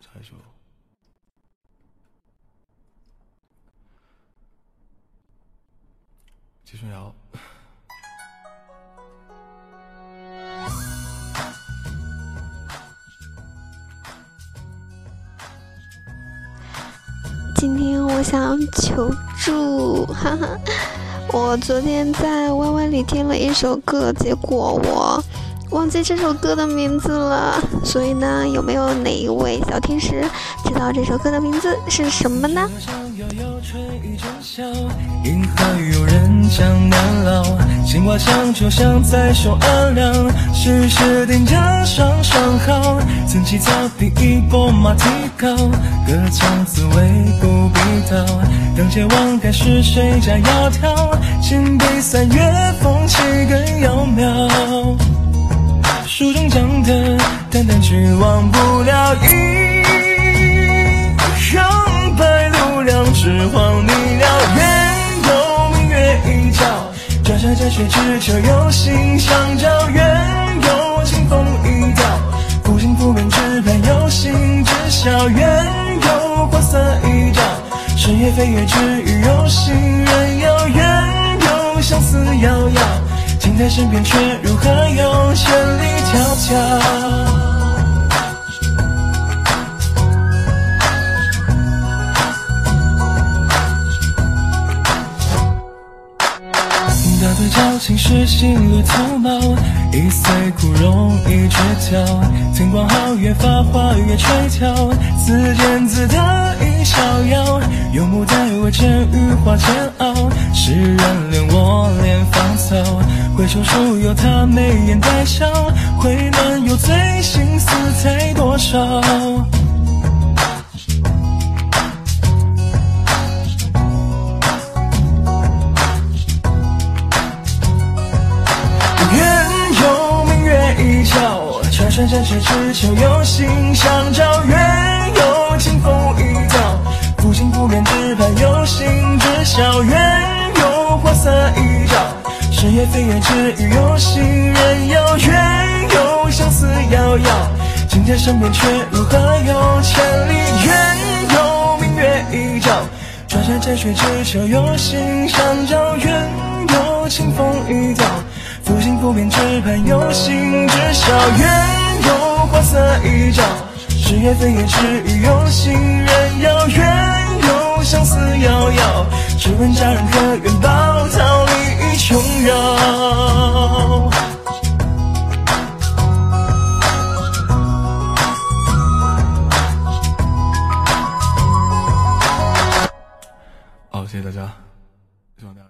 再说。季春瑶。 今天我想求助，哈哈！我昨天在 YY 里听了一首歌，结果我忘记这首歌的名字了。所以呢，有没有哪一位小天使知道这首歌的名字是什么呢？歌唱滋味不必逃，当前忘该是谁家窈窕，千杯三月风起更窈窕。书中讲的淡淡去忘不了一让白流量只荒你了。愿有明月一觉，转山摘雪知秋有心相照。愿有清风一调，不惊不怨只盼有心。 小园有花色一照，深夜飞跃之余有心人遥远，有相思遥遥，近在身边却如何有千里迢迢。 对矫情是细落草帽，一岁枯荣一枝条。听光皓月发花月垂钓，自见自得一逍遥。游牧带我见雨花煎熬，诗人怜我脸芳草。回首处有他眉眼带笑，回暖有醉心思才多少。 转山摘雪知秋有心相照，愿有清风一道，不惊不怨只盼有心知晓。愿有花色一照，深夜飞跃之余有心人遥远，有相思遥遥，近在身边却如何有千里远？有明月一照，转山摘雪知秋有心相照，愿有清风一道。 不惊不怨，只盼有心知晓。愿有花色一照，枝叶飞也只与有心人遥远，有相思遥遥。只问佳人可愿抱，逃离穷扰。 好，谢谢大家，希望大家。